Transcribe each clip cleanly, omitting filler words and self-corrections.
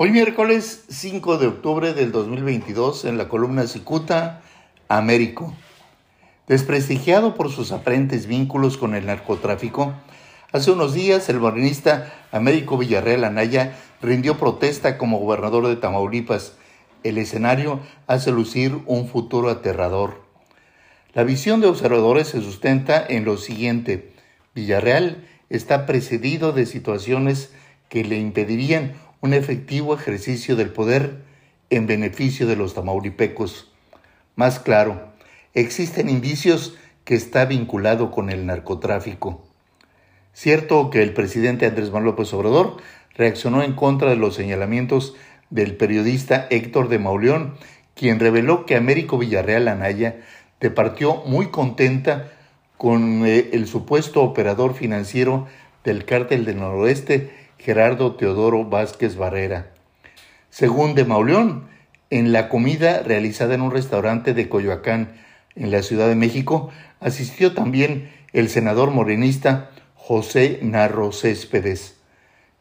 Hoy miércoles 5 de octubre del 2022, en la columna Cicuta, Américo. Desprestigiado por sus aparentes vínculos con el narcotráfico, hace unos días el morenista Américo Villarreal Anaya rindió protesta como gobernador de Tamaulipas. El escenario hace lucir un futuro aterrador. La visión de observadores se sustenta en lo siguiente. Villarreal está precedido de situaciones que le impedirían un efectivo ejercicio del poder en beneficio de los tamaulipecos. Más claro, existen indicios que está vinculado con el narcotráfico. Cierto que el presidente Andrés Manuel López Obrador reaccionó en contra de los señalamientos del periodista Héctor de Mauleón, quien reveló que Américo Villarreal Anaya departió muy contenta con el supuesto operador financiero del Cártel del Noroeste, Gerardo Teodoro Vázquez Barrera. Según de Mauleón, en la comida realizada en un restaurante de Coyoacán, en la Ciudad de México, asistió también el senador morenista José Narro Céspedes.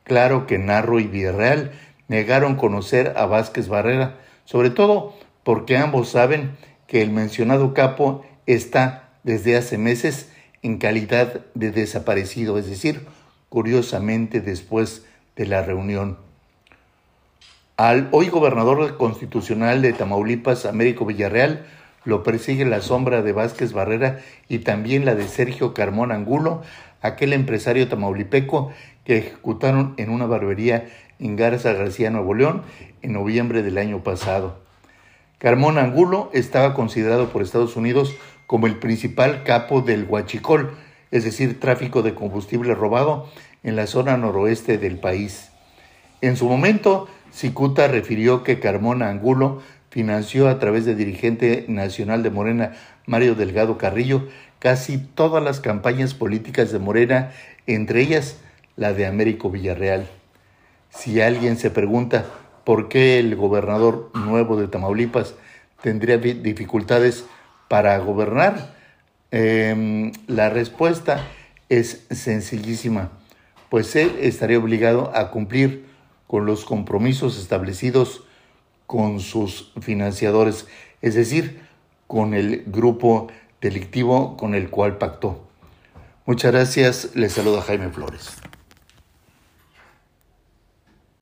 Claro que Narro y Villarreal negaron conocer a Vázquez Barrera, sobre todo porque ambos saben que el mencionado capo está desde hace meses en calidad de desaparecido, es decir, curiosamente después de la reunión. Al hoy gobernador constitucional de Tamaulipas, Américo Villarreal, lo persigue la sombra de Vázquez Barrera y también la de Sergio Carmona Angulo, aquel empresario tamaulipeco que ejecutaron en una barbería en Garza García, Nuevo León, en noviembre del año pasado. Carmona Angulo estaba considerado por Estados Unidos como el principal capo del huachicol, es decir, tráfico de combustible robado en la zona noroeste del país. En su momento, Cicuta refirió que Carmona Angulo financió a través del dirigente nacional de Morena, Mario Delgado Carrillo, casi todas las campañas políticas de Morena, entre ellas la de Américo Villarreal. Si alguien se pregunta por qué el gobernador nuevo de Tamaulipas tendría dificultades para gobernar, la respuesta es sencillísima, pues él estaría obligado a cumplir con los compromisos establecidos con sus financiadores, es decir, con el grupo delictivo con el cual pactó. Muchas gracias, les saluda Jaime Flores.